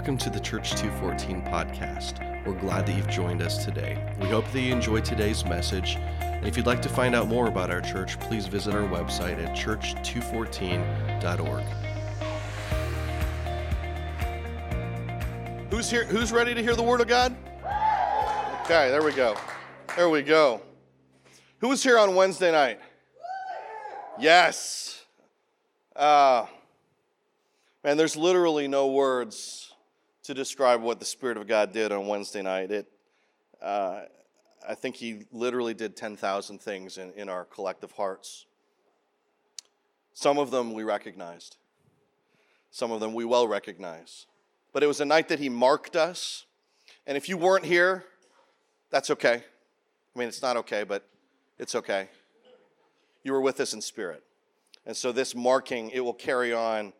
Welcome to the Church 214 podcast. We're glad that you've joined us today. We hope that you enjoyed today's message. And if you'd like to find out more about our church, please visit our website at church214.org. Who's here? Who's ready to hear the Word of God? Okay, there we go. There we go. Who was here on Wednesday night? Yes. Man, there's literally no words to describe what the Spirit of God did on Wednesday night. I think He literally did 10,000 things in our collective hearts. Some of them we recognized. Some of them we well recognize. But it was a night that He marked us. And if you weren't here, that's okay. I mean, it's not okay, but it's okay. You were with us in spirit. And so this marking, it will carry on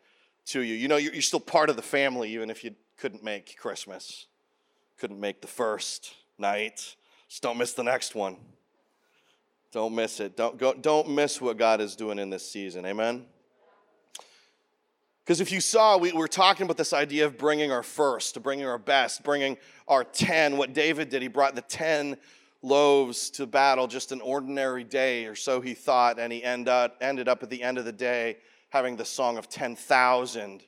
to you. You know, you're still part of the family, even if you couldn't make Christmas, couldn't make the first night. Just don't miss the next one. Don't miss it. Don't miss what God is doing in this season. Amen? Because if you saw, we were talking about this idea of bringing our first, bringing our best, bringing our 10. What David did, he brought the 10 loaves to battle, just an ordinary day, or so he thought, and he ended up at the end of the day having the song of 10,000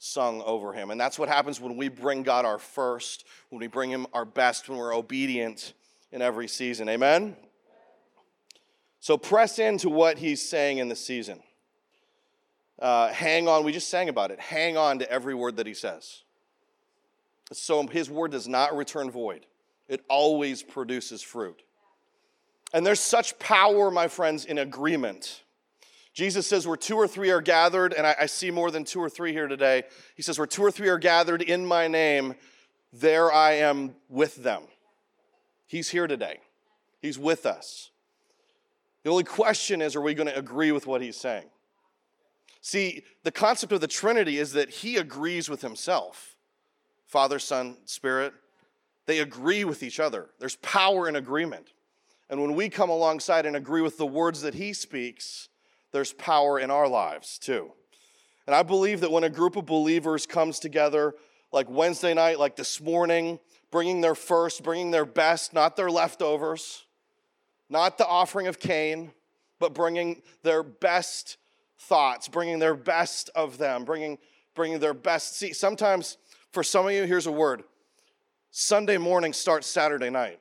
sung over him. And that's what happens when we bring God our first, when we bring Him our best, when we're obedient in every season. Amen? So press into what He's saying in the season. Hang on. We just sang about it. Hang on to every word that He says. So His word does not return void. It always produces fruit. And there's such power, my friends, in agreement. Jesus says where two or three are gathered, and I see more than two or three here today. He says where two or three are gathered in my name, there I am with them. He's here today. He's with us. The only question is, are we going to agree with what He's saying? See, the concept of the Trinity is that He agrees with Himself. Father, Son, Spirit, they agree with each other. There's power in agreement. And when we come alongside and agree with the words that He speaks, there's power in our lives too. And I believe that when a group of believers comes together, like Wednesday night, like this morning, bringing their first, bringing their best, not their leftovers, not the offering of Cain, but bringing their best thoughts, bringing their best of them, bringing their best. See, sometimes, for some of you, here's a word, Sunday morning starts Saturday night.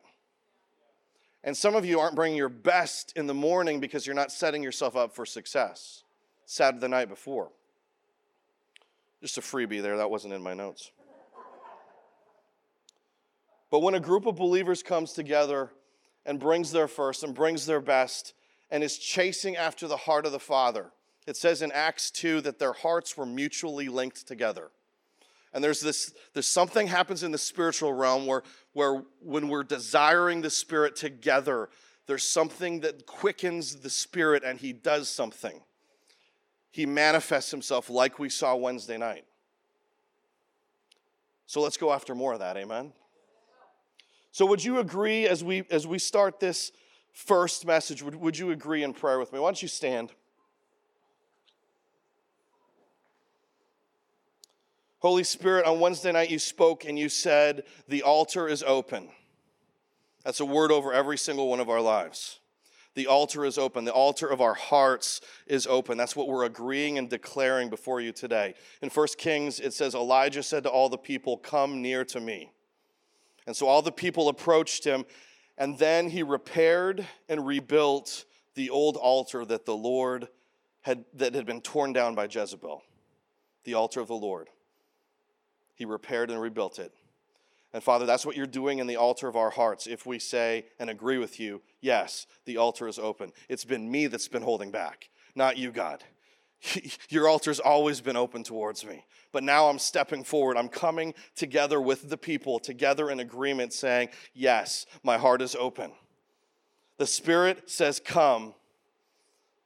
And some of you aren't bringing your best in the morning because you're not setting yourself up for success Saturday night before. Just a freebie there, that wasn't in my notes. But when a group of believers comes together and brings their first and brings their best and is chasing after the heart of the Father, it says in Acts 2 that their hearts were mutually linked together. And there's something happens in the spiritual realm where when we're desiring the Spirit together, there's something that quickens the Spirit and He does something. He manifests Himself like we saw Wednesday night. So let's go after more of that, amen? So would you agree as we start this first message, would you agree in prayer with me? Why don't you stand? Holy Spirit, on Wednesday night you spoke and you said, the altar is open. That's a word over every single one of our lives. The altar is open. The altar of our hearts is open. That's what we're agreeing and declaring before you today. In 1 Kings, it says, Elijah said to all the people, come near to me. And so all the people approached him, and then he repaired and rebuilt the old altar that the Lord had been torn down by Jezebel, the altar of the Lord. He repaired and rebuilt it. And Father, that's what you're doing in the altar of our hearts. If we say and agree with you, yes, the altar is open. It's been me that's been holding back, not you, God. Your altar's always been open towards me. But now I'm stepping forward. I'm coming together with the people, together in agreement, saying, yes, my heart is open. The Spirit says, come.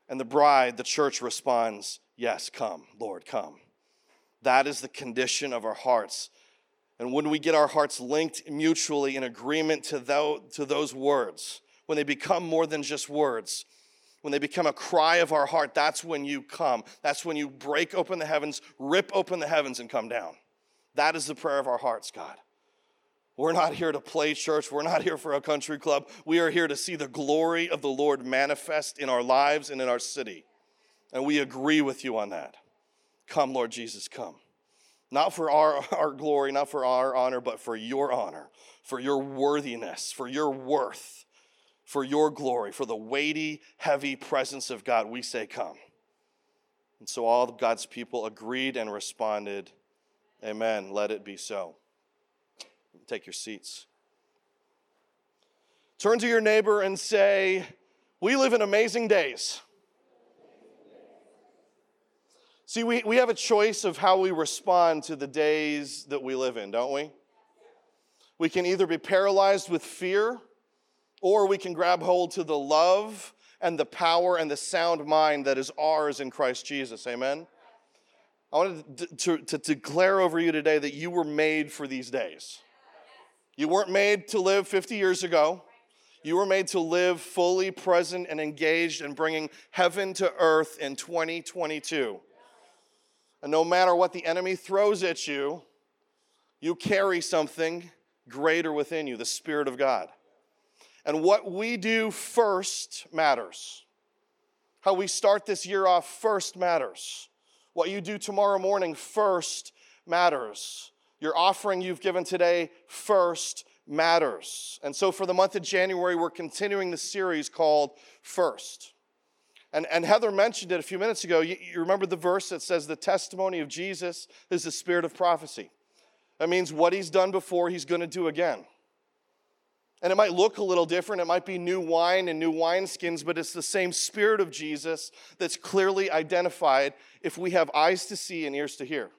And the bride, the church, responds, yes, come, Lord, come. That is the condition of our hearts. And when we get our hearts linked mutually in agreement to those words, when they become more than just words, when they become a cry of our heart, that's when you come. That's when you break open the heavens, rip open the heavens, and come down. That is the prayer of our hearts, God. We're not here to play church. We're not here for a country club. We are here to see the glory of the Lord manifest in our lives and in our city. And we agree with you on that. Come, Lord Jesus, come. Not for our glory, not for our honor, but for your honor, for your worthiness, for your worth, for your glory, for the weighty, heavy presence of God. We say, come. And so all of God's people agreed and responded, amen, let it be so. Take your seats. Turn to your neighbor and say, we live in amazing days. See, we have a choice of how we respond to the days that we live in, don't we? We can either be paralyzed with fear, or we can grab hold to the love and the power and the sound mind that is ours in Christ Jesus. Amen? I wanted to declare over you today that you were made for these days. You weren't made to live 50 years ago. You were made to live fully present and engaged in bringing heaven to earth in 2022. And no matter what the enemy throws at you, you carry something greater within you, the Spirit of God. And what we do first matters. How we start this year off first matters. What you do tomorrow morning first matters. Your offering you've given today first matters. And so for the month of January, we're continuing the series called First. And Heather mentioned it a few minutes ago. You remember the verse that says the testimony of Jesus is the spirit of prophecy. That means what he's done before, he's going to do again. And it might look a little different. It might be new wine and new wineskins, but it's the same spirit of Jesus that's clearly identified if we have eyes to see and ears to hear.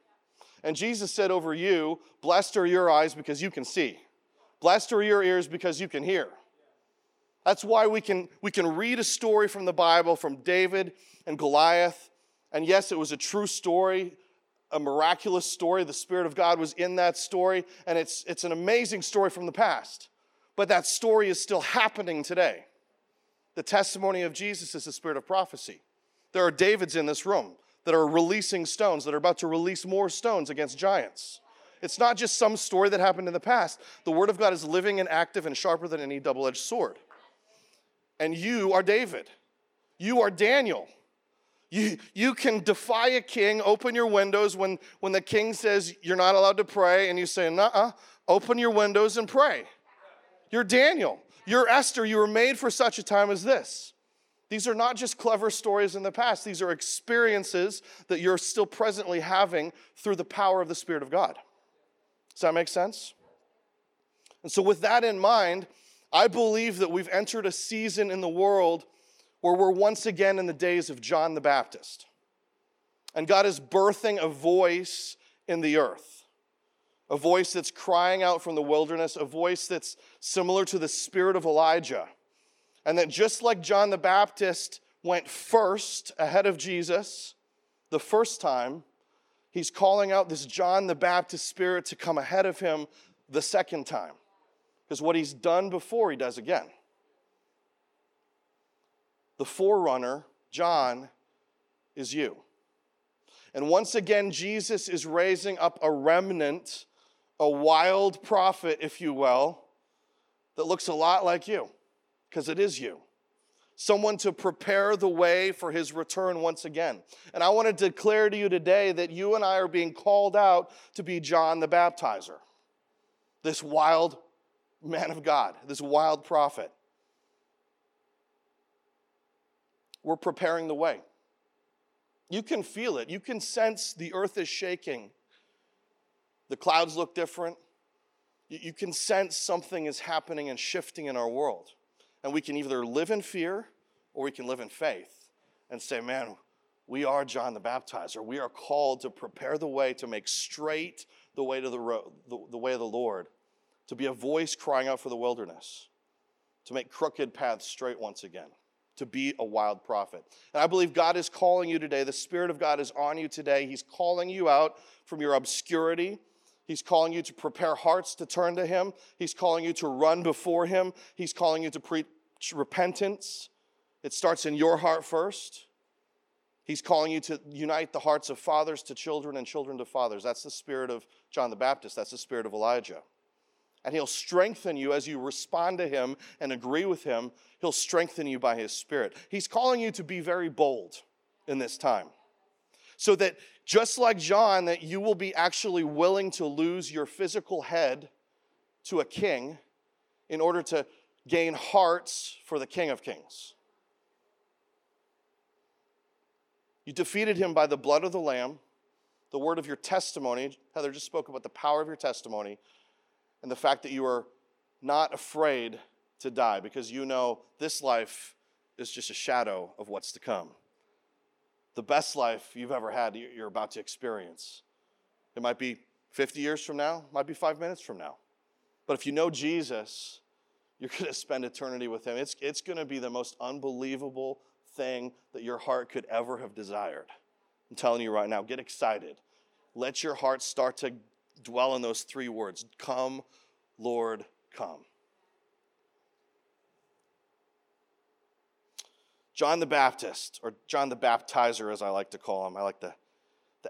And Jesus said over you, blessed are your eyes because you can see. Blessed are your ears because you can hear. That's why we can read a story from the Bible from David and Goliath. And yes, it was a true story, a miraculous story. The Spirit of God was in that story. And it's an amazing story from the past. But that story is still happening today. The testimony of Jesus is the spirit of prophecy. There are Davids in this room that are releasing stones, that are about to release more stones against giants. It's not just some story that happened in the past. The Word of God is living and active and sharper than any double-edged sword. And you are David. You are Daniel. You can defy a king, open your windows when the king says you're not allowed to pray, and you say, nuh-uh, open your windows and pray. You're Daniel. You're Esther. You were made for such a time as this. These are not just clever stories in the past. These are experiences that you're still presently having through the power of the Spirit of God. Does that make sense? And so with that in mind, I believe that we've entered a season in the world where we're once again in the days of John the Baptist. And God is birthing a voice in the earth, a voice that's crying out from the wilderness, a voice that's similar to the spirit of Elijah. And that just like John the Baptist went first ahead of Jesus the first time, he's calling out this John the Baptist spirit to come ahead of him the second time. Because what he's done before, he does again. The forerunner, John, is you. And once again, Jesus is raising up a remnant, a wild prophet, if you will, that looks a lot like you, because it is you. Someone to prepare the way for his return once again. And I want to declare to you today that you and I are being called out to be John the Baptizer, this wild man of God, this wild prophet. We're preparing the way. You can feel it. You can sense the earth is shaking. The clouds look different. You can sense something is happening and shifting in our world. And we can either live in fear or we can live in faith and say, man, we are John the Baptizer. We are called to prepare the way, to make straight the way to the road, the way of the Lord, to be a voice crying out for the wilderness, to make crooked paths straight once again, to be a wild prophet. And I believe God is calling you today. The Spirit of God is on you today. He's calling you out from your obscurity. He's calling you to prepare hearts to turn to him. He's calling you to run before him. He's calling you to preach repentance. It starts in your heart first. He's calling you to unite the hearts of fathers to children and children to fathers. That's the spirit of John the Baptist. That's the spirit of Elijah. And he'll strengthen you as you respond to him and agree with him. He'll strengthen you by his spirit. He's calling you to be very bold in this time. So that just like John, that you will be actually willing to lose your physical head to a king in order to gain hearts for the King of Kings. You defeated him by the blood of the Lamb, the word of your testimony. Heather just spoke about the power of your testimony and the fact that you are not afraid to die because you know this life is just a shadow of what's to come. The best life you've ever had, you're about to experience. It might be 50 years from now, might be 5 minutes from now. But if you know Jesus, you're going to spend eternity with him. It's going to be the most unbelievable thing that your heart could ever have desired. I'm telling you right now, get excited. Let your heart start to dwell on those three words. Come, Lord, come. John the Baptist, or John the Baptizer as I like to call him. I like the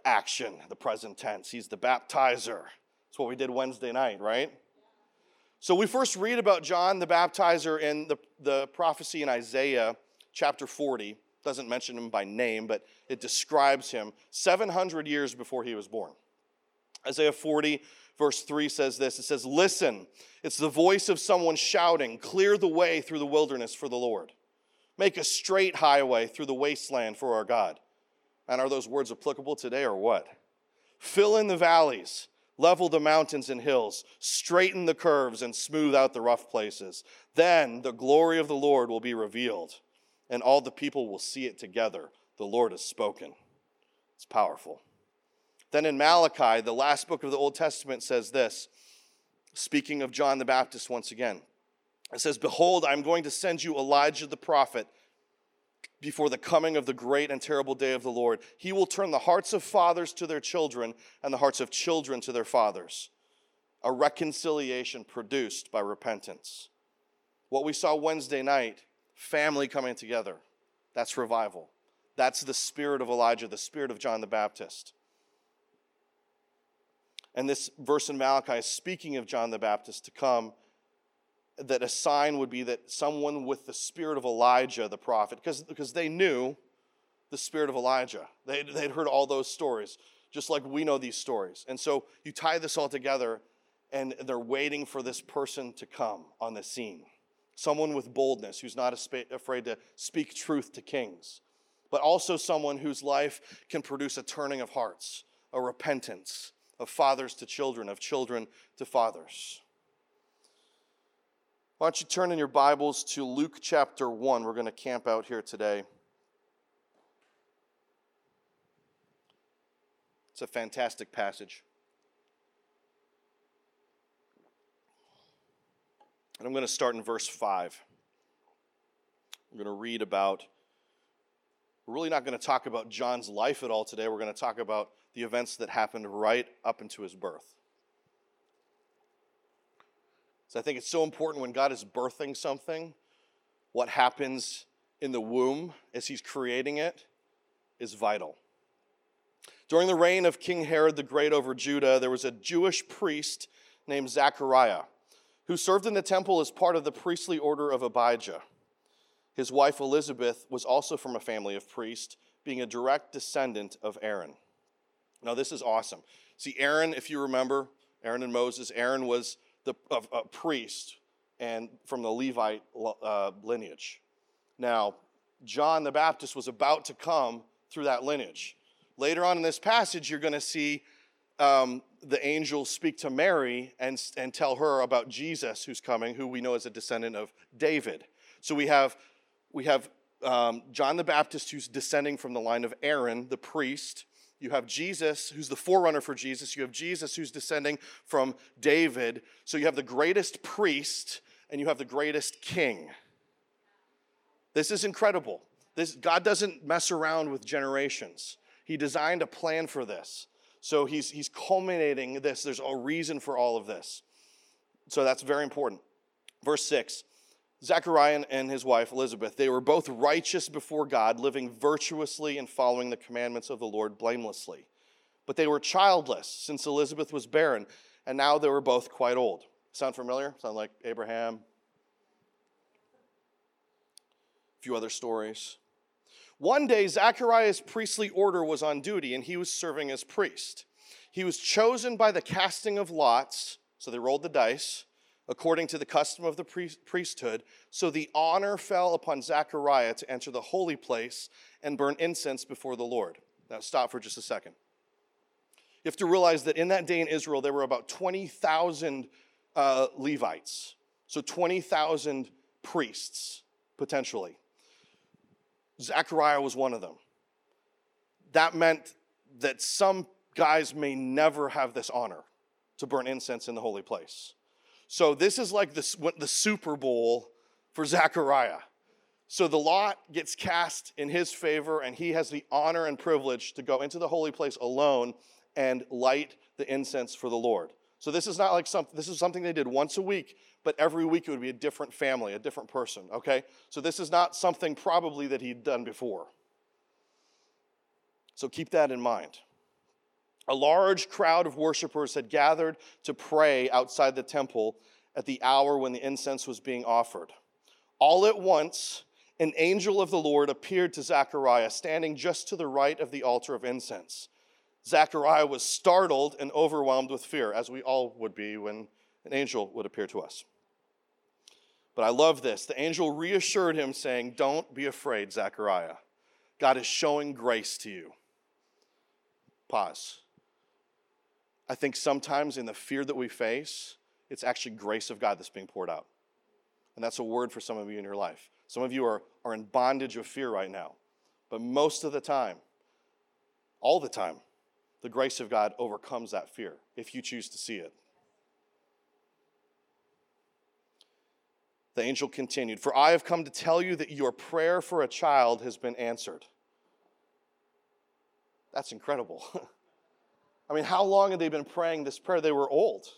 action, the present tense. He's the baptizer. That's what we did Wednesday night, right? So we first read about John the Baptizer in the prophecy in Isaiah chapter 40. Doesn't mention him by name, but it describes him 700 years before he was born. Isaiah 40 verse 3 says this. It says, listen, it's the voice of someone shouting, clear the way through the wilderness for the Lord. Make a straight highway through the wasteland for our God. And are those words applicable today or what? Fill in the valleys. Level the mountains and hills, straighten the curves, and smooth out the rough places. Then the glory of the Lord will be revealed, and all the people will see it together. The Lord has spoken. It's powerful. Then in Malachi, the last book of the Old Testament says this, speaking of John the Baptist once again. It says, behold, I'm going to send you Elijah the prophet before the coming of the great and terrible day of the Lord. He will turn the hearts of fathers to their children and the hearts of children to their fathers. A reconciliation produced by repentance. What we saw Wednesday night, family coming together. That's revival. That's the spirit of Elijah, the spirit of John the Baptist. And this verse in Malachi is speaking of John the Baptist to come, that a sign would be that someone with the spirit of Elijah, the prophet, because they knew the spirit of Elijah. They'd heard all those stories, just like we know these stories. And so you tie this all together, and they're waiting for this person to come on the scene. Someone with boldness, who's not afraid to speak truth to kings, but also someone whose life can produce a turning of hearts, a repentance, of fathers to children, of children to fathers. Why don't you turn in your Bibles to Luke chapter 1. We're going to camp out here today. It's a fantastic passage. And I'm going to start in verse 5. I'm going to read about, we're really not going to talk about John's life at all today. We're going to talk about the events that happened right up into his birth. So I think it's so important when God is birthing something, what happens in the womb as he's creating it is vital. During the reign of King Herod the Great over Judah, there was a Jewish priest named Zechariah who served in the temple as part of the priestly order of Abijah. His wife Elizabeth was also from a family of priests, being a direct descendant of Aaron. Now this is awesome. See, Aaron, if you remember, Aaron and Moses, Aaron was a priest and from the Levite lineage. Now, John the Baptist was about to come through that lineage. Later on in this passage, you're going to see the angel speak to Mary and tell her about Jesus who's coming, who we know is a descendant of David. So we have John the Baptist who's descending from the line of Aaron, the priest. You have Jesus, who's the forerunner for Jesus. You have Jesus, who's descending from David. So you have the greatest priest, and you have the greatest king. This is incredible. God doesn't mess around with generations. He designed a plan for this. So he's culminating this. There's a reason for all of this. So that's very important. Verse 6, Zechariah and his wife Elizabeth, they were both righteous before God, living virtuously and following the commandments of the Lord blamelessly. But they were childless, since Elizabeth was barren, and now they were both quite old. Sound familiar? Sound like Abraham? A few other stories. One day, Zechariah's priestly order was on duty, and he was serving as priest. He was chosen by the casting of lots, so they rolled the dice, according to the custom of the priesthood. So the honor fell upon Zechariah to enter the holy place and burn incense before the Lord. Now stop for just a second. You have to realize that in that day in Israel, there were about 20,000 Levites. So 20,000 priests, potentially. Zechariah was one of them. That meant that some guys may never have this honor to burn incense in the holy place. So this is like the Super Bowl for Zechariah. So the lot gets cast in his favor, and he has the honor and privilege to go into the holy place alone and light the incense for the Lord. So this is not like something. This is something they did once a week, but every week it would be a different family, a different person. Okay, so this is not something probably that he'd done before. So keep that in mind. A large crowd of worshipers had gathered to pray outside the temple at the hour when the incense was being offered. All at once, an angel of the Lord appeared to Zechariah, standing just to the right of the altar of incense. Zechariah was startled and overwhelmed with fear, as we all would be when an angel would appear to us. But I love this. The angel reassured him, saying, "Don't be afraid, Zechariah. God is showing grace to you." Pause. I think sometimes in the fear that we face, it's actually grace of God that's being poured out. And that's a word for some of you in your life. Some of you are in bondage of fear right now. But most of the time, all the time, the grace of God overcomes that fear if you choose to see it. The angel continued, "For I have come to tell you that your prayer for a child has been answered." That's incredible. I mean, how long had they been praying this prayer? They were old.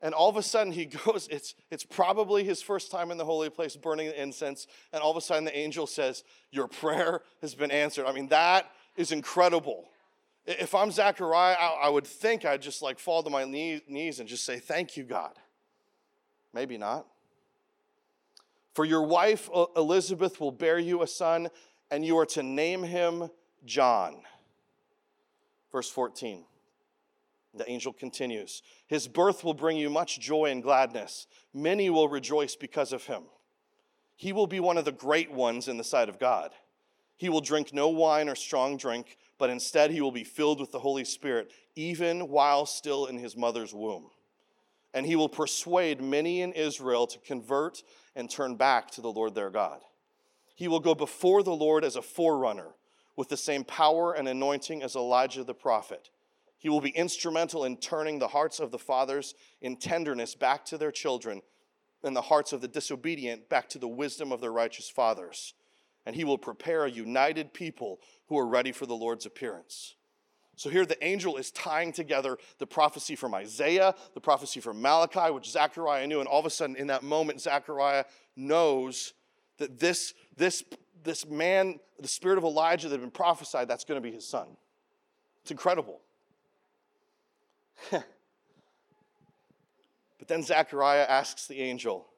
And all of a sudden he goes, it's probably his first time in the holy place burning the incense, and all of a sudden the angel says, "Your prayer has been answered." I mean, that is incredible. If I'm Zechariah, I would think I'd just like fall to my knees and just say, "Thank you, God." Maybe not. "For your wife Elizabeth will bear you a son, and you are to name him John." Verse 14, the angel continues, "His birth will bring you much joy and gladness. Many will rejoice because of him. He will be one of the great ones in the sight of God. He will drink no wine or strong drink, but instead he will be filled with the Holy Spirit, even while still in his mother's womb. And he will persuade many in Israel to convert and turn back to the Lord their God. He will go before the Lord as a forerunner, with the same power and anointing as Elijah the prophet. He will be instrumental in turning the hearts of the fathers in tenderness back to their children, and the hearts of the disobedient back to the wisdom of their righteous fathers. And he will prepare a united people who are ready for the Lord's appearance." So here the angel is tying together the prophecy from Isaiah, the prophecy from Malachi, which Zechariah knew, and all of a sudden in that moment Zechariah knows that this man, the spirit of Elijah that had been prophesied, that's going to be his son. It's incredible. But then Zechariah asks the angel,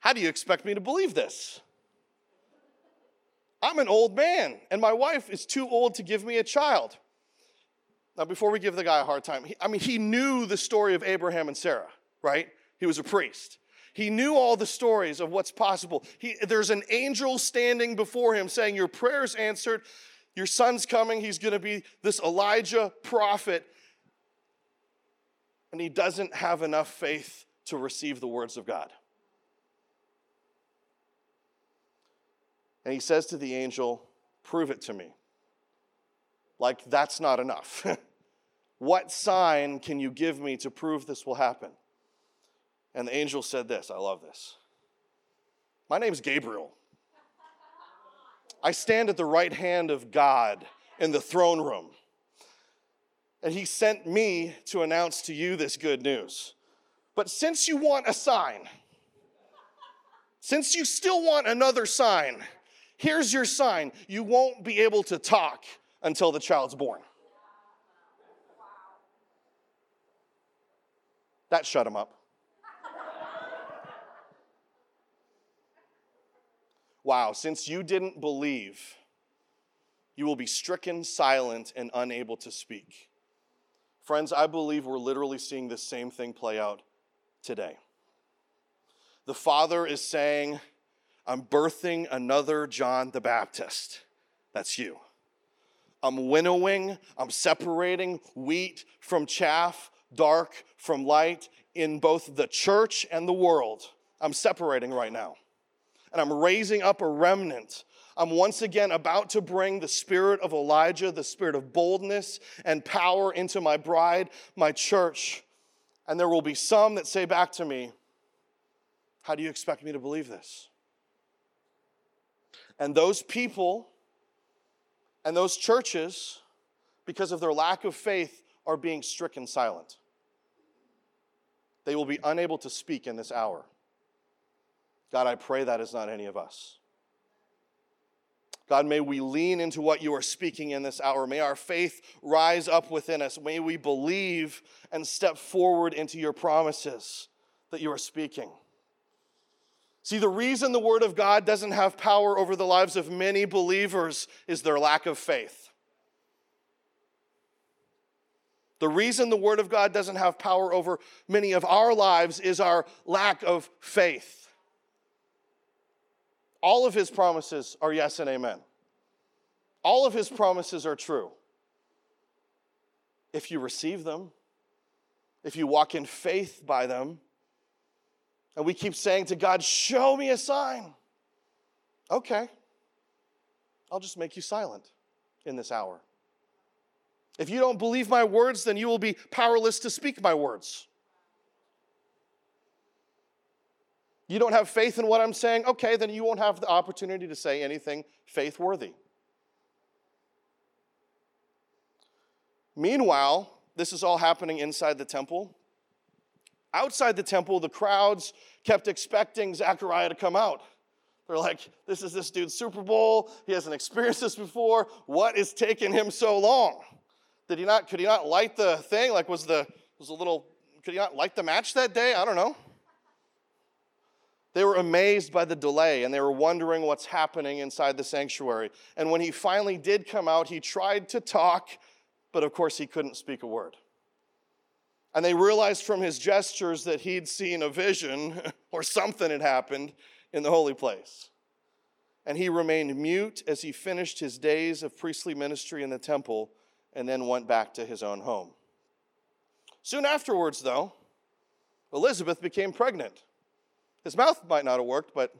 "How do you expect me to believe this? I'm an old man, and my wife is too old to give me a child." Now, before we give the guy a hard time, he knew the story of Abraham and Sarah, right? He was a priest. He knew all the stories of what's possible. There's an angel standing before him saying, "Your prayer's answered. Your son's coming. He's going to be this Elijah prophet." And he doesn't have enough faith to receive the words of God. And he says to the angel, "Prove it to me." Like, that's not enough. "What sign can you give me to prove this will happen?" And the angel said this, I love this, "My name's Gabriel. I stand at the right hand of God in the throne room, and he sent me to announce to you this good news. But since you want a sign, Since you still want another sign, here's your sign. You won't be able to talk until the child's born. That shut him up. Wow, since you didn't believe, you will be stricken silent and unable to speak. Friends, I believe we're literally seeing the same thing play out today. The Father is saying, I'm birthing another John the Baptist. That's you. I'm winnowing, I'm separating wheat from chaff, dark from light in both the church and the world. I'm separating right now. And I'm raising up a remnant. I'm once again about to bring the spirit of Elijah, the spirit of boldness and power into my bride, my church. And there will be some that say back to me, how do you expect me to believe this? And those people and those churches, because of their lack of faith, are being stricken silent. They will be unable to speak in this hour. God, I pray that is not any of us. God, may we lean into what you are speaking in this hour. May our faith rise up within us. May we believe and step forward into your promises that you are speaking. See, the reason the word of God doesn't have power over the lives of many believers is their lack of faith. The reason the word of God doesn't have power over many of our lives is our lack of faith. All of his promises are yes and amen. All of his promises are true. If you receive them, if you walk in faith by them, and we keep saying to God, show me a sign. Okay, I'll just make you silent in this hour. If you don't believe my words, then you will be powerless to speak my words. You don't have faith in what I'm saying? Okay, then you won't have the opportunity to say anything faith-worthy. Meanwhile, this is all happening inside the temple. Outside the temple, the crowds kept expecting Zechariah to come out. They're like, this is this dude's Super Bowl. He hasn't experienced this before. What is taking him so long? Could he not light the thing? Like, could he not light the match that day? I don't know. They were amazed by the delay, and they were wondering what's happening inside the sanctuary. And when he finally did come out, he tried to talk, but of course he couldn't speak a word. And they realized from his gestures that he'd seen a vision or something had happened in the holy place. And he remained mute as he finished his days of priestly ministry in the temple and then went back to his own home. Soon afterwards, though, Elizabeth became pregnant. His mouth might not have worked, but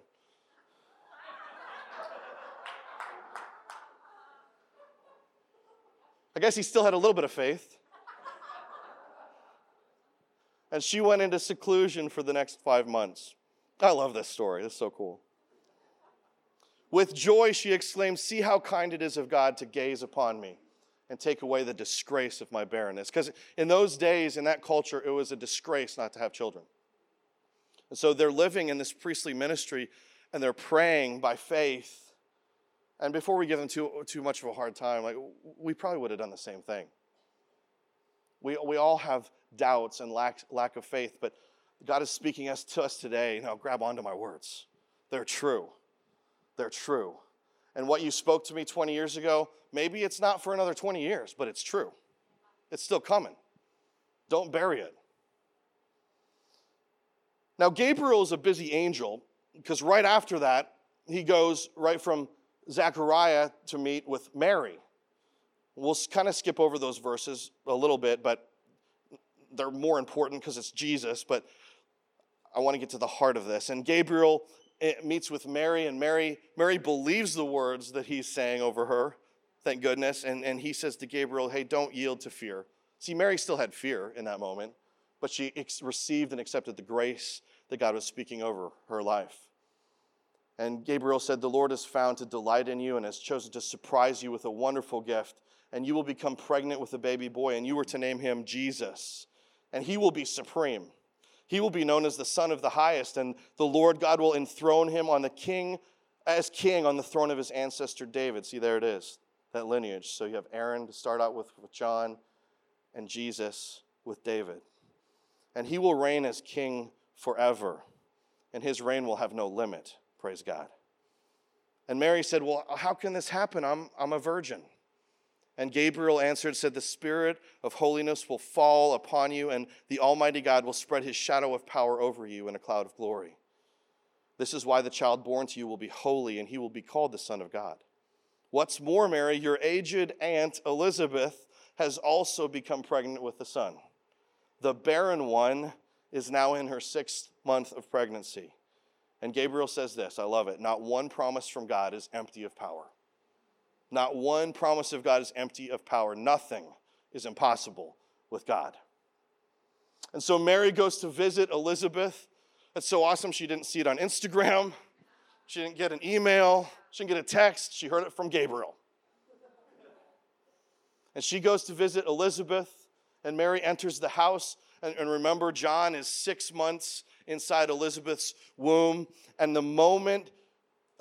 I guess he still had a little bit of faith. And she went into seclusion for the next 5 months. I love this story. It's so cool. With joy, she exclaimed, see how kind it is of God to gaze upon me and take away the disgrace of my barrenness. Because in those days, in that culture, it was a disgrace not to have children. And so they're living in this priestly ministry, and they're praying by faith. And before we give them too much of a hard time, like we probably would have done the same thing. We all have doubts and lack of faith, but God is speaking to us today. Now grab onto my words. They're true. They're true. And what you spoke to me 20 years ago, maybe it's not for another 20 years, but it's true. It's still coming. Don't bury it. Now, Gabriel is a busy angel because right after that, he goes right from Zechariah to meet with Mary. We'll kind of skip over those verses a little bit, but they're more important because it's Jesus, but I want to get to the heart of this. And Gabriel meets with Mary, and Mary believes the words that he's saying over her, thank goodness, and he says to Gabriel, hey, don't yield to fear. See, Mary still had fear in that moment. But she received and accepted the grace that God was speaking over her life. And Gabriel said, the Lord has found to delight in you and has chosen to surprise you with a wonderful gift, and you will become pregnant with a baby boy, and you are to name him Jesus, and he will be supreme. He will be known as the Son of the Highest, and the Lord God will enthrone him on the king as king on the throne of his ancestor David. See, there it is, that lineage. So you have Aaron to start out with John, and Jesus with David. And he will reign as king forever, and his reign will have no limit, praise God. And Mary said, well, how can this happen? I'm a virgin. And Gabriel answered, said, the Spirit of holiness will fall upon you, and the Almighty God will spread his shadow of power over you in a cloud of glory. This is why the child born to you will be holy, and he will be called the Son of God. What's more, Mary, your aged aunt Elizabeth has also become pregnant with a son. The barren one is now in her 6th month of pregnancy. And Gabriel says this, I love it, not one promise from God is empty of power. Not one promise of God is empty of power. Nothing is impossible with God. And so Mary goes to visit Elizabeth. That's so awesome. She didn't see it on Instagram. She didn't get an email. She didn't get a text. She heard it from Gabriel. And she goes to visit Elizabeth, and Mary enters the house. And remember, John is 6 months inside Elizabeth's womb. And the moment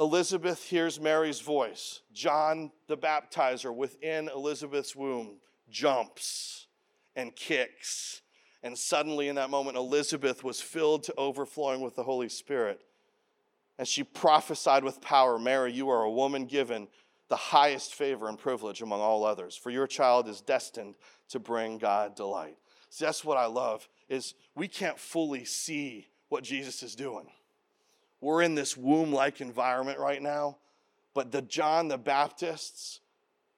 Elizabeth hears Mary's voice, John the Baptizer within Elizabeth's womb jumps and kicks. And suddenly in that moment, Elizabeth was filled to overflowing with the Holy Spirit. And she prophesied with power, Mary, you are a woman given the highest favor and privilege among all others, for your child is destined to bring God delight. See, that's what I love, is we can't fully see what Jesus is doing. We're in this womb-like environment right now, but the John the Baptist,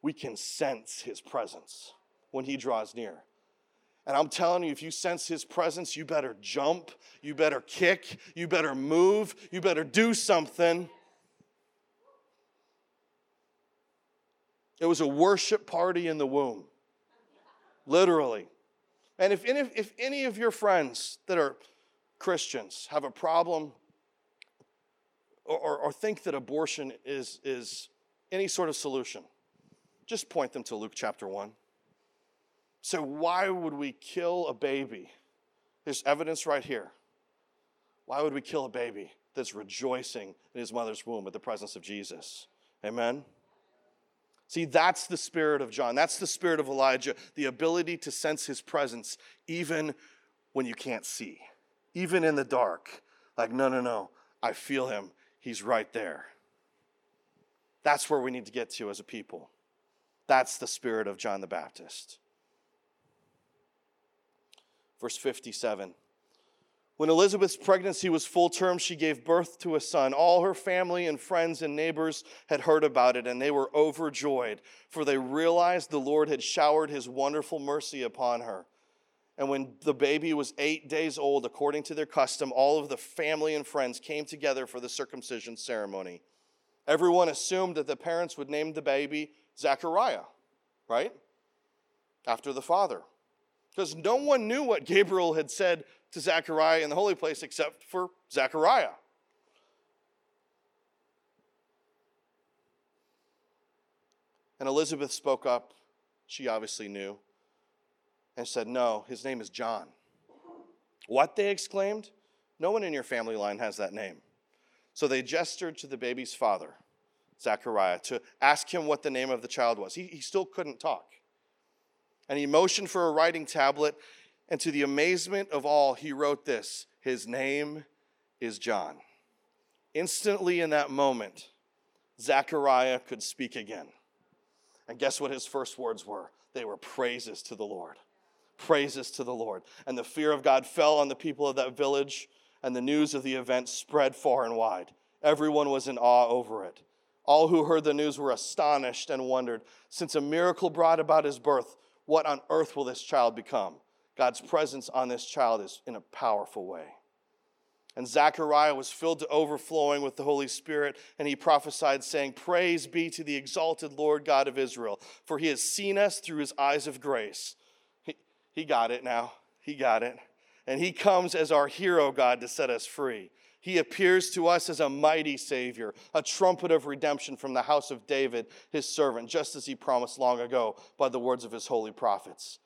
we can sense his presence when he draws near. And I'm telling you, if you sense his presence, you better jump, you better kick, you better move, you better do something. It was a worship party in the womb, literally. And if any of your friends that are Christians have a problem or think that abortion is any sort of solution, just point them to Luke chapter 1. So why would we kill a baby? There's evidence right here. Why would we kill a baby that's rejoicing in his mother's womb at the presence of Jesus? Amen? See, that's the spirit of John. That's the spirit of Elijah, the ability to sense his presence even when you can't see, even in the dark. Like, no, I feel him. He's right there. That's where we need to get to as a people. That's the spirit of John the Baptist. Verse 57. When Elizabeth's pregnancy was full term, she gave birth to a son. All her family and friends and neighbors had heard about it, and they were overjoyed, for they realized the Lord had showered his wonderful mercy upon her. And when the baby was 8 days old, according to their custom, all of the family and friends came together for the circumcision ceremony. Everyone assumed that the parents would name the baby Zechariah, right? After the father. Because no one knew what Gabriel had said to Zechariah in the holy place except for Zechariah. And Elizabeth spoke up, she obviously knew, and said, no, his name is John. What, they exclaimed? No one in your family line has that name. So they gestured to the baby's father, Zechariah, to ask him what the name of the child was. He still couldn't talk. And he motioned for a writing tablet, and to the amazement of all, he wrote this, his name is John. Instantly in that moment, Zechariah could speak again. And guess what his first words were? They were praises to the Lord. Praises to the Lord. And the fear of God fell on the people of that village, and the news of the event spread far and wide. Everyone was in awe over it. All who heard the news were astonished and wondered, since a miracle brought about his birth, what on earth will this child become? God's presence on this child is in a powerful way. And Zechariah was filled to overflowing with the Holy Spirit, and he prophesied, saying, praise be to the exalted Lord God of Israel, for he has seen us through his eyes of grace. He got it now. He got it. And he comes as our hero God to set us free. He appears to us as a mighty Savior, a trumpet of redemption from the house of David, his servant, just as he promised long ago by the words of his holy prophets.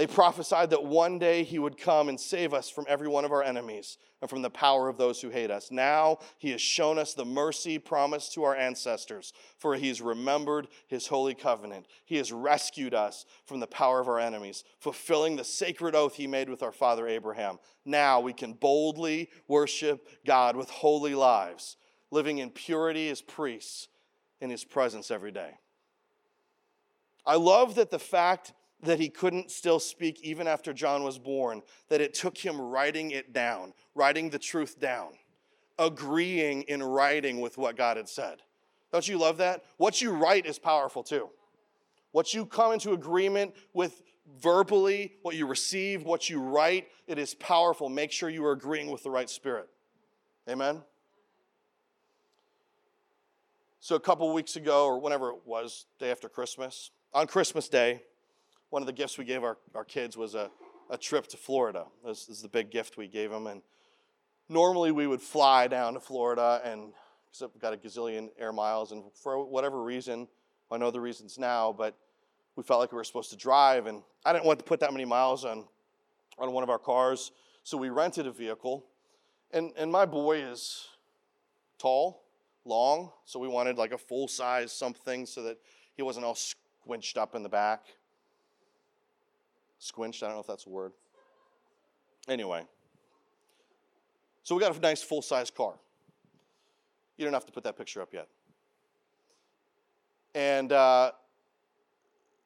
They prophesied that one day he would come and save us from every one of our enemies and from the power of those who hate us. Now he has shown us the mercy promised to our ancestors, for he has remembered his holy covenant. He has rescued us from the power of our enemies, fulfilling the sacred oath he made with our father Abraham. Now we can boldly worship God with holy lives, living in purity as priests in his presence every day. I love that the fact that he couldn't still speak even after John was born, that it took him writing it down, writing the truth down, agreeing in writing with what God had said. Don't you love that? What you write is powerful too. What you come into agreement with verbally, what you receive, what you write, it is powerful. Make sure you are agreeing with the right spirit. Amen? So a couple weeks ago, or whenever it was, day after Christmas, on Christmas Day, one of the gifts we gave our kids was a trip to Florida. This is the big gift we gave them. And normally we would fly down to Florida, and except we got a gazillion air miles. And for whatever reason, I know the reasons now, but we felt like we were supposed to drive. And I didn't want to put that many miles on one of our cars. So we rented a vehicle. And my boy is tall, long. So we wanted like a full-size something so that he wasn't all squinched up in the back. Squinched, I don't know if that's a word. Anyway, so we got a nice full-size car. You don't have to put that picture up yet. And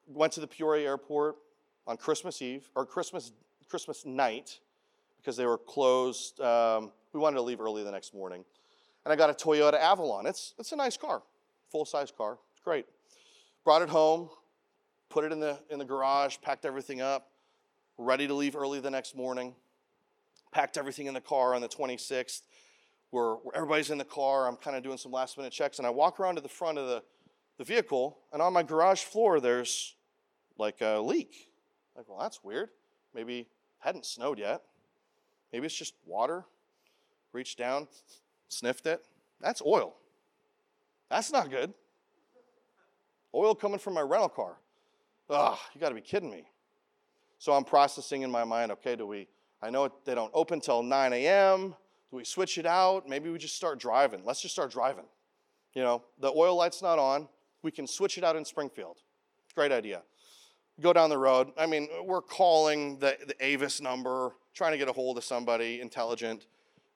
went to the Peoria airport on Christmas Eve, or Christmas night, because they were closed. We wanted to leave early the next morning. And I got a Toyota Avalon. It's a nice car, full-size car. It's great. Brought it home. Put it in the garage, packed everything up, ready to leave early the next morning, packed everything in the car on the 26th. Everybody's in the car. I'm kind of doing some last-minute checks, and I walk around to the front of the vehicle, and on my garage floor there's like a leak. Like, well, that's weird. Maybe it hadn't snowed yet. Maybe it's just water. Reached down, sniffed it. That's oil. That's not good. Oil coming from my rental car. Ugh, you got to be kidding me. So I'm processing in my mind, okay, I know they don't open till 9 a.m. Do we switch it out? Maybe we just start driving. Let's just start driving. You know, the oil light's not on. We can switch it out in Springfield. Great idea. Go down the road. I mean, we're calling the Avis number, trying to get a hold of somebody intelligent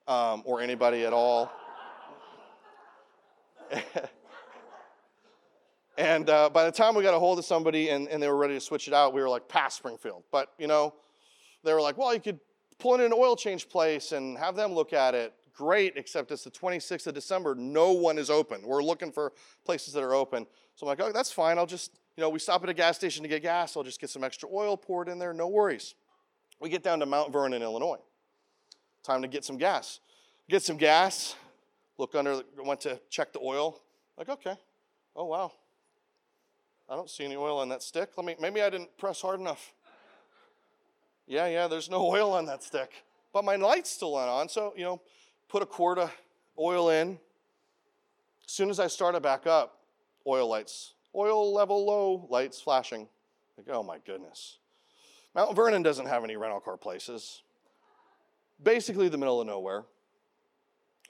or anybody at all. And by the time we got a hold of somebody and they were ready to switch it out, we were like past Springfield. But, you know, they were like, well, you could pull it in an oil change place and have them look at it. Great, except it's the 26th of December. No one is open. We're looking for places that are open. So I'm like, oh, that's fine. I'll just, you know, we stop at a gas station to get gas. I'll just get some extra oil poured in there. No worries. We get down to Mount Vernon, Illinois. Time to get some gas. Get some gas. Went to check the oil. Like, okay. Oh, wow. I don't see any oil on that stick. Maybe I didn't press hard enough. Yeah, there's no oil on that stick. But my light's still on, so, you know, put a quart of oil in. As soon as I started back up, oil level low, lights flashing. Like, oh my goodness. Mount Vernon doesn't have any rental car places. Basically the middle of nowhere.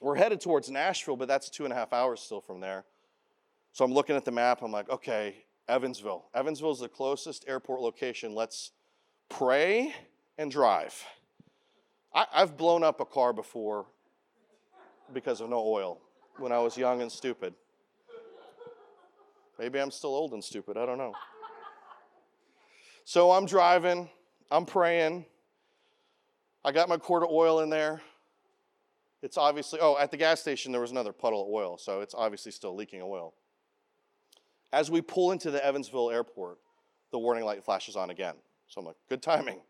We're headed towards Nashville, but that's 2.5 hours still from there. So I'm looking at the map, I'm like, okay, Evansville. Evansville is the closest airport location. Let's pray and drive. I've blown up a car before because of no oil when I was young and stupid. Maybe I'm still old and stupid. I don't know. So I'm driving. I'm praying. I got my quart of oil in there. It's obviously, at the gas station there was another puddle of oil, so it's obviously still leaking oil. As we pull into the Evansville airport, the warning light flashes on again. So I'm like, good timing.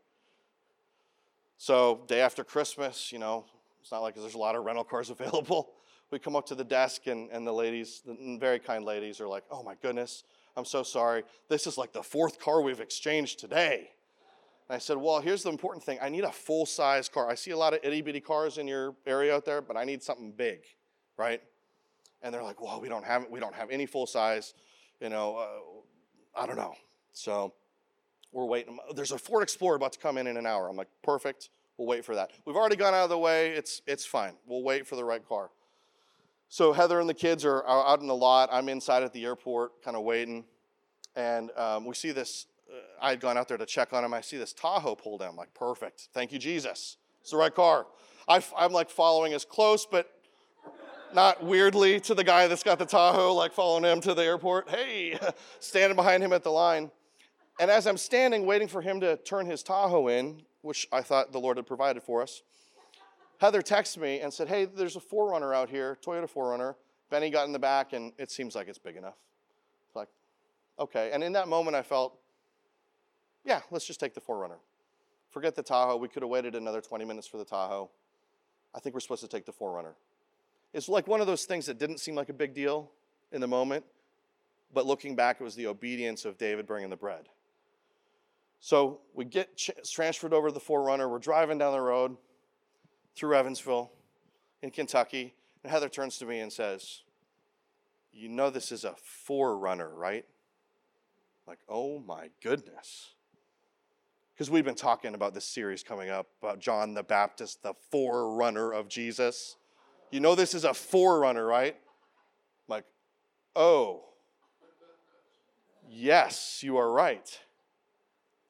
So day after Christmas, you know, it's not like there's a lot of rental cars available. We come up to the desk, and the ladies, the very kind ladies, are like, oh, my goodness, I'm so sorry. This is like the fourth car we've exchanged today. And I said, well, here's the important thing. I need a full-size car. I see a lot of itty-bitty cars in your area out there, but I need something big, right? And they're like, well, we don't have any full-size. You know, I don't know. So We're waiting. There's a Ford Explorer about to come in an hour. I'm like, perfect. We'll wait for that. We've already gone out of the way. It's fine. We'll wait for the right car. So Heather and the kids are out in the lot. I'm inside at the airport kind of waiting. And we see this. I had gone out there to check on him. I see this Tahoe pull down. I'm like, perfect. Thank you, Jesus. It's the right car. I'm like following as close, but not weirdly to the guy that's got the Tahoe, like following him to the airport. Hey, standing behind him at the line. And as I'm standing waiting for him to turn his Tahoe in, which I thought the Lord had provided for us, Heather texted me and said, hey, there's a 4Runner out here, Toyota 4Runner. Benny got in the back, and it seems like it's big enough. It's like, okay. And in that moment, I felt, yeah, let's just take the 4Runner. Forget the Tahoe. We could have waited another 20 minutes for the Tahoe. I think we're supposed to take the 4Runner. It's like one of those things that didn't seem like a big deal in the moment, but looking back, it was the obedience of David bringing the bread. So we get transferred over to the 4Runner. We're driving down the road through Evansville in Kentucky, and Heather turns to me and says, you know this is a 4Runner, right? Like, oh my goodness. Because we've been talking about this series coming up, about John the Baptist, the forerunner of Jesus. You know this is a forerunner, right? I'm like, oh, yes, you are right.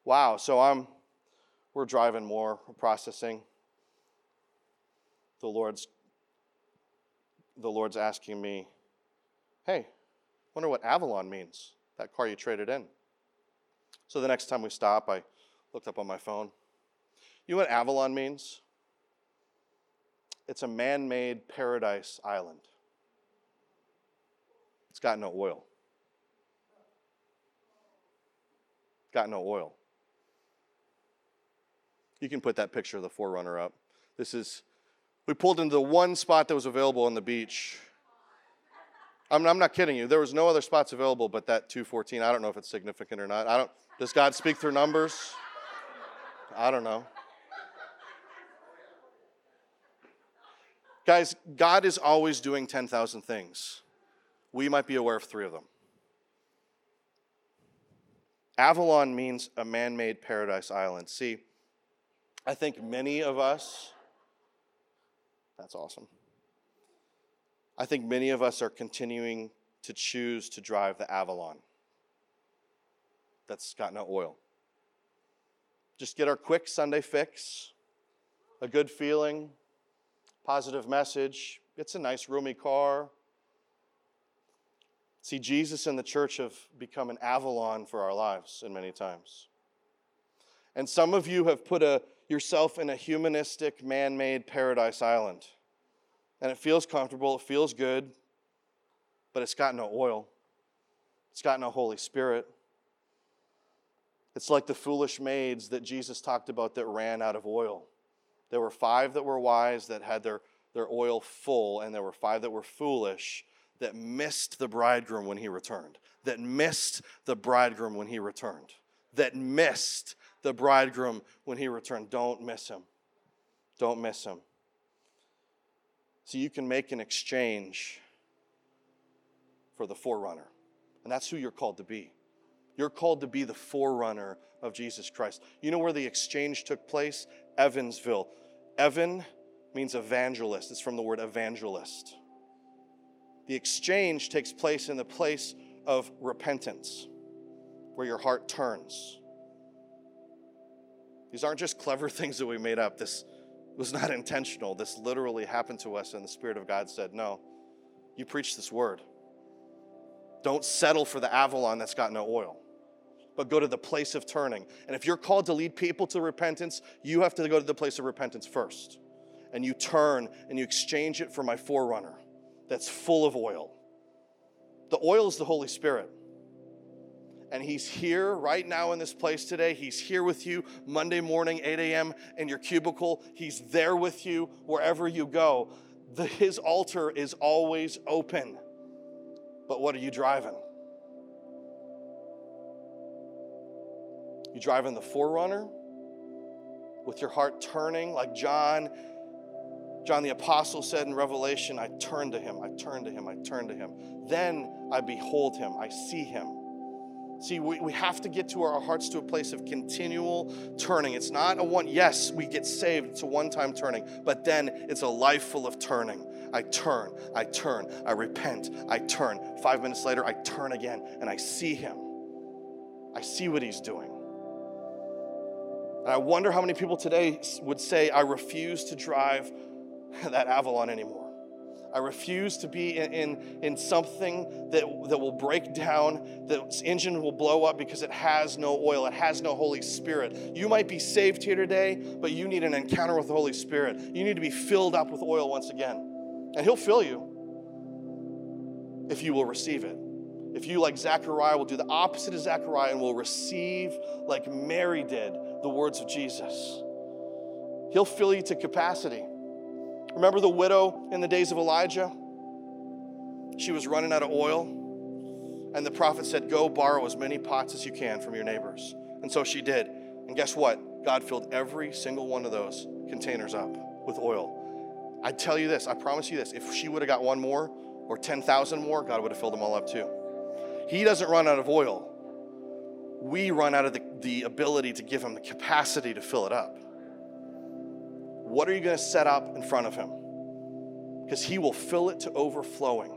Wow, so we're driving more, we're processing. The Lord's asking me, hey, wonder what Avalon means, that car you traded in. So the next time we stop, I looked up on my phone. You know what Avalon means? It's a man-made paradise island. It's got no oil. Got no oil. You can put that picture of the 4Runner up. We pulled into the one spot that was available on the beach. I'm not kidding you. There was no other spots available but that 214. I don't know if it's significant or not. Does God speak through numbers? I don't know. Guys, God is always doing 10,000 things. We might be aware of 3 of them. Avalon means a man-made paradise island. See, I think many of us, that's awesome. I think many of us are continuing to choose to drive the Avalon. That's got no oil. Just get our quick Sunday fix, a good feeling, positive message. It's a nice roomy car. See, Jesus and the church have become an Avalon for our lives in many times. And some of you have put yourself in a humanistic, man-made paradise island. And it feels comfortable, it feels good, but it's got no oil. It's got no Holy Spirit. It's like the foolish maids that Jesus talked about that ran out of oil. There were 5 that were wise that had their oil full, and there were 5 that were foolish that missed the bridegroom when he returned, Don't miss him. Don't miss him. So you can make an exchange for the forerunner, and that's who you're called to be. You're called to be the forerunner of Jesus Christ. You know where the exchange took place? Evansville. Evan means evangelist. It's from the word evangelist. The exchange takes place in the place of repentance, where your heart turns. These aren't just clever things that we made up. This was not intentional. This literally happened to us, and the Spirit of God said, no, you preach this word. Don't settle for the Avalon that's got no oil, but go to the place of turning. And if you're called to lead people to repentance, you have to go to the place of repentance first. And you turn and you exchange it for my forerunner that's full of oil. The oil is the Holy Spirit. And he's here right now in this place today. He's here with you Monday morning, 8 a.m. in your cubicle. He's there with you wherever you go. His altar is always open. But what are you driving? You driving the forerunner with your heart turning like John the Apostle said in Revelation, I turn to him, I turn to him, I turn to him. Then I behold him, I see him. See, we have to get to our hearts to a place of continual turning. It's not a one, yes, we get saved, it's a one-time turning, but then it's a life full of turning. I turn, I repent, I turn. 5 minutes later, I turn again, and I see him. I see what he's doing. And I wonder how many people today would say, I refuse to drive that Avalon anymore. I refuse to be in something that will break down, that engine will blow up because it has no oil, it has no Holy Spirit. You might be saved here today, but you need an encounter with the Holy Spirit. You need to be filled up with oil once again. And he'll fill you if you will receive it. If you, like Zechariah, will do the opposite of Zechariah and will receive, like Mary did, the words of Jesus. He'll fill you to capacity. Remember the widow in the days of Elijah? She was running out of oil, and the prophet said, go borrow as many pots as you can from your neighbors. And so she did. And guess what? God filled every single one of those containers up with oil. I tell you this, I promise you this, if she would have got one more or 10,000 more, God would have filled them all up too. He doesn't run out of oil. We run out of the ability to give him the capacity to fill it up. What are you going to set up in front of him? Because he will fill it to overflowing.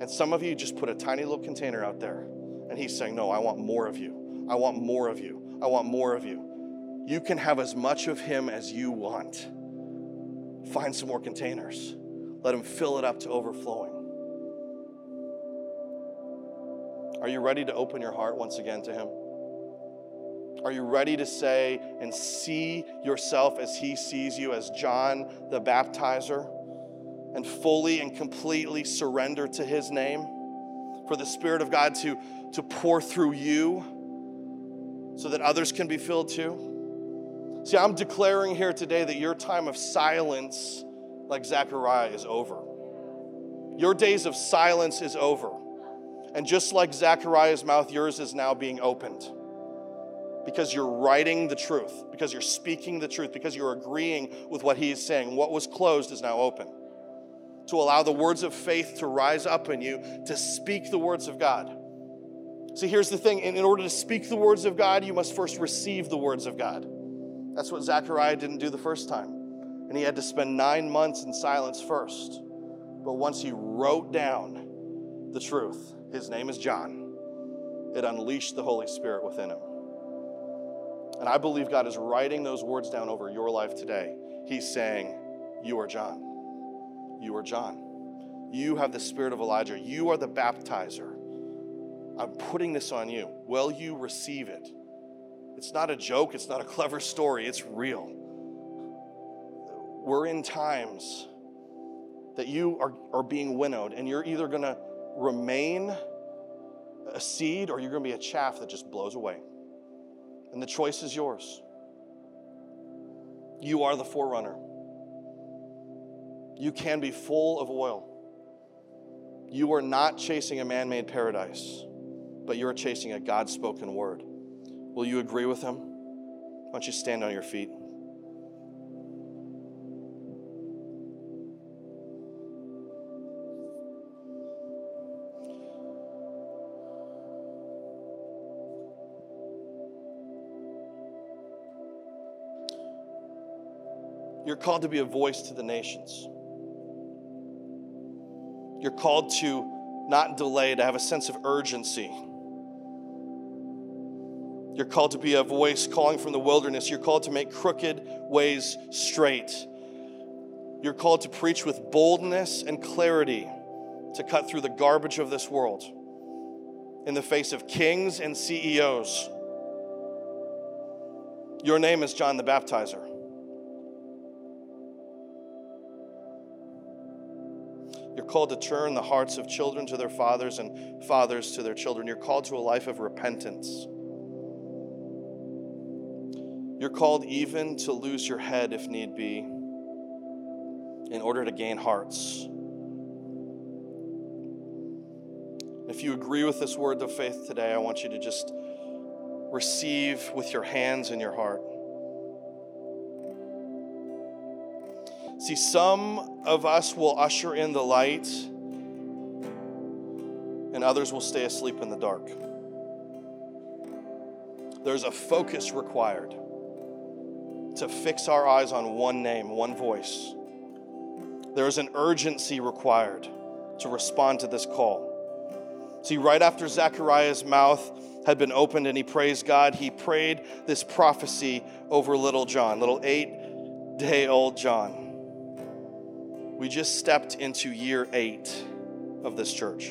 And some of you just put a tiny little container out there. And he's saying, no, I want more of you. I want more of you. I want more of you. You can have as much of him as you want. Find some more containers. Let him fill it up to overflowing. Are you ready to open your heart once again to him? Are you ready to say and see yourself as he sees you, as John the Baptizer, and fully and completely surrender to his name for the Spirit of God to pour through you so that others can be filled too? See, I'm declaring here today that your time of silence, like Zechariah, is over. Your days of silence is over. And just like Zechariah's mouth, yours is now being opened. Because you're writing the truth, because you're speaking the truth, because you're agreeing with what he is saying. What was closed is now open. To allow the words of faith to rise up in you, to speak the words of God. See, here's the thing. In order to speak the words of God, you must first receive the words of God. That's what Zechariah didn't do the first time. And he had to spend 9 months in silence first. But once he wrote down the truth, his name is John, it unleashed the Holy Spirit within him. And I believe God is writing those words down over your life today. He's saying, you are John. You are John. You have the spirit of Elijah. You are the baptizer. I'm putting this on you. Will you receive it? It's not a joke. It's not a clever story. It's real. We're in times that you are being winnowed, and you're either going to remain a seed or you're going to be a chaff that just blows away. And the choice is yours. You are the forerunner. You can be full of oil. You are not chasing a man-made paradise, but you are chasing a God-spoken word. Will you agree with him? Why don't you stand on your feet? You're called to be a voice to the nations. You're called to not delay, to have a sense of urgency. You're called to be a voice calling from the wilderness. You're called to make crooked ways straight. You're called to preach with boldness and clarity to cut through the garbage of this world in the face of kings and CEOs. Your name is John the Baptizer. You're called to turn the hearts of children to their fathers and fathers to their children. You're called to a life of repentance. You're called even to lose your head if need be in order to gain hearts. If you agree with this word of faith today, I want you to just receive with your hands and your heart. See, some of us will usher in the light and others will stay asleep in the dark. There's a focus required to fix our eyes on one name, one voice. There is an urgency required to respond to this call. See, right after Zechariah's mouth had been opened and he praised God, he prayed this prophecy over little John, little 8-day-old John. We just stepped into year 8 of this church.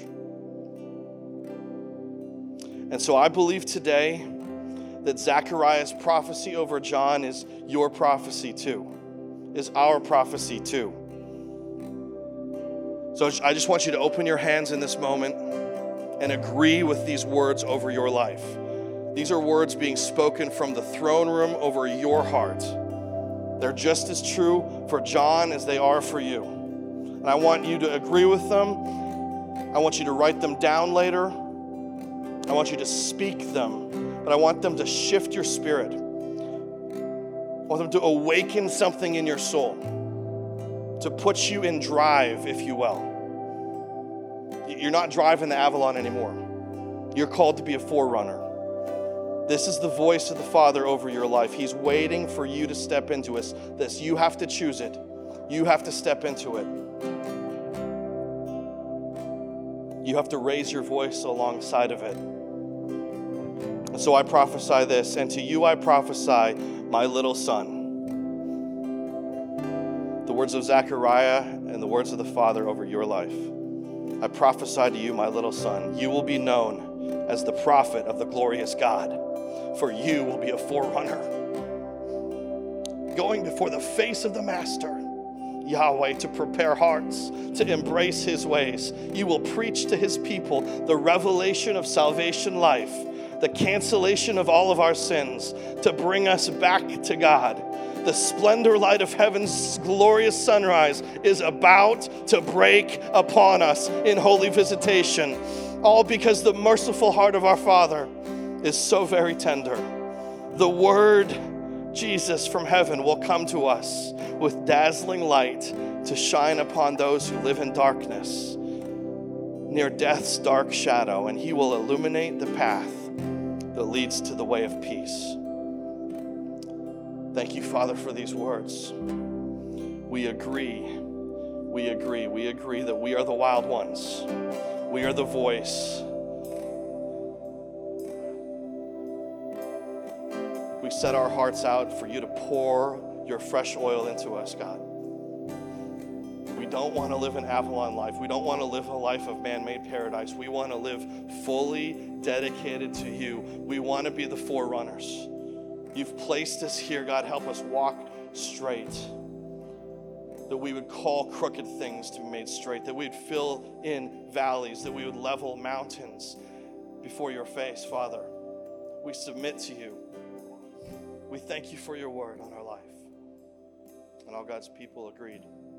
And so I believe today that Zechariah's prophecy over John is your prophecy too, is our prophecy too. So I just want you to open your hands in this moment and agree with these words over your life. These are words being spoken from the throne room over your heart. They're just as true for John as they are for you. And I want you to agree with them. I want you to write them down later. I want you to speak them, but I want them to shift your spirit. I want them to awaken something in your soul, to put you in drive, if you will. You're not driving the Avalon anymore. You're called to be a forerunner. This is the voice of the Father over your life. He's waiting for you to step into this. You have to choose it. You have to step into it. You have to raise your voice alongside of it. And so I prophesy this, and to you I prophesy, my little son. The words of Zechariah and the words of the Father over your life. I prophesy to you, my little son. You will be known as the prophet of the glorious God. For you will be a forerunner, going before the face of the Master, Yahweh, to prepare hearts, to embrace his ways. You will preach to his people the revelation of salvation life, the cancellation of all of our sins, to bring us back to God. The splendor light of heaven's glorious sunrise is about to break upon us in holy visitation, all because the merciful heart of our Father is so very tender. The word Jesus from heaven will come to us with dazzling light to shine upon those who live in darkness, near death's dark shadow, and he will illuminate the path that leads to the way of peace. Thank you, Father, for these words. We agree that we are the wild ones. We are the voice. We set our hearts out for you to pour your fresh oil into us, God. We don't want to live an Avalon life. We don't want to live a life of man-made paradise. We want to live fully dedicated to you. We want to be the forerunners. You've placed us here, God. Help us walk straight, that we would call crooked things to be made straight, that we would fill in valleys, that we would level mountains before your face, Father. We submit to you. We thank you for your word on our life. And all God's people agreed.